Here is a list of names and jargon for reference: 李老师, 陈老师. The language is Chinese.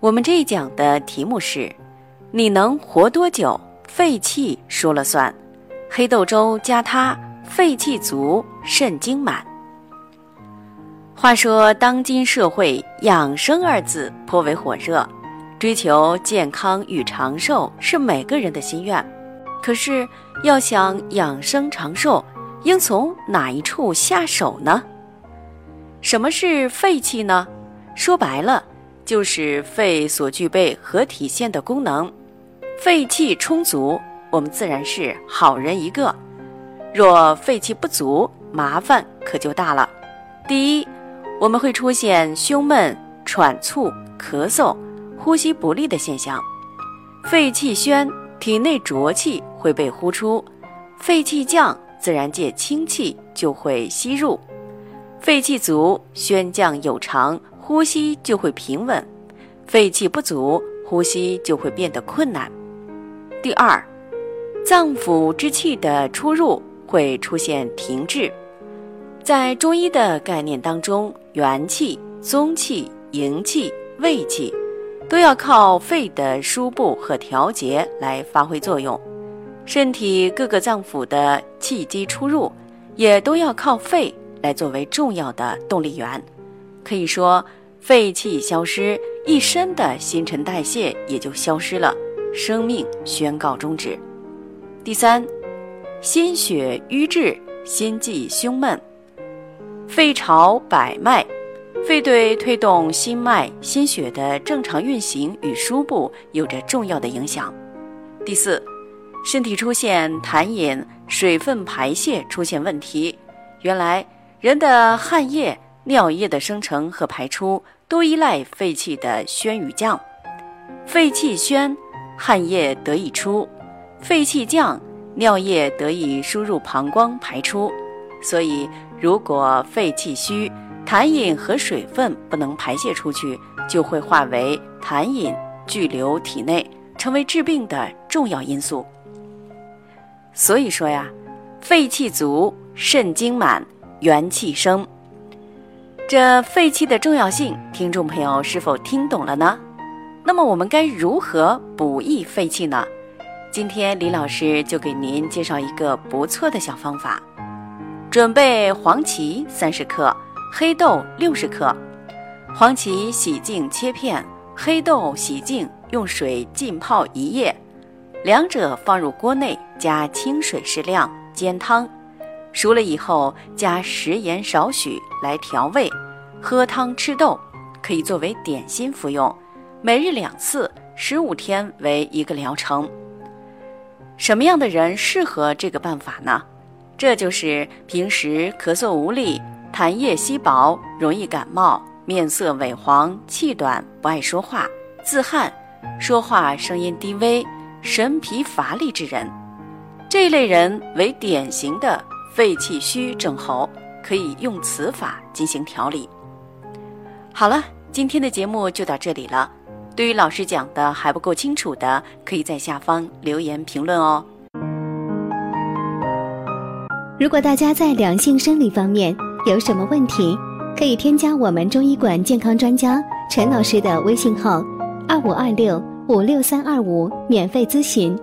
我们这一讲的题目是：你能活多久？肺气说了算。黑豆粥加它，肺气足，肾精满。话说当今社会，养生二字颇为火热，追求健康与长寿是每个人的心愿。可是要想养生长寿，应从哪一处下手呢？什么是肺气呢？说白了，就是肺所具备和体现的功能。肺气充足，我们自然是好人一个；若肺气不足，麻烦可就大了。第一，我们会出现胸闷、喘促、咳嗽、呼吸不利的现象。肺气宣，体内浊气会被呼出，肺气降，自然界清气就会吸入。肺气足，宣降有常，呼吸就会平稳；肺气不足，呼吸就会变得困难。第二，脏腑之气的出入会出现停滞。在中医的概念当中，元气、宗气、营气、卫气都要靠肺的输布和调节来发挥作用，身体各个脏腑的气机出入也都要靠肺来作为重要的动力源。可以说，肺气消失，一身的新陈代谢也就消失了，生命宣告终止。第三，心血瘀滞，心悸胸闷。肺朝百脉，肺对推动心脉、心血的正常运行与输布有着重要的影响。第四，身体出现痰饮、水分排泄出现问题。原来人的汗液、尿液的生成和排出都依赖肺气的宣与降，肺气宣，汗液得以出；肺气降，尿液得以输入膀胱排出。所以如果肺气虚，痰饮和水分不能排泄出去，就会化为痰饮聚留体内，成为治病的重要因素。所以说呀，肺气足，肾精满，元气生。这肺气的重要性，听众朋友是否听懂了呢？那么我们该如何补益肺气呢？今天李老师就给您介绍一个不错的小方法。准备黄芪30克，黑豆60克。黄芪洗净切片，黑豆洗净用水浸泡一夜，两者放入锅内，加清水适量煎汤。熟了以后，加10盐少许来调味，喝汤吃豆，可以作为点心服用，每日2次，15天为一个疗程。什么样的人适合这个办法呢？这就是平时咳嗽无力、痰液稀薄、容易感冒、面色萎黄、气短、不爱说话、自汗、说话声音低微、神疲乏力之人。这类人为典型的肺气虚症候，可以用此法进行调理。好了，今天的节目就到这里了。对于老师讲的还不够清楚的，可以在下方留言评论哦。如果大家在两性生理方面有什么问题，可以添加我们中医馆健康专家陈老师的微信号2526-56325免费咨询。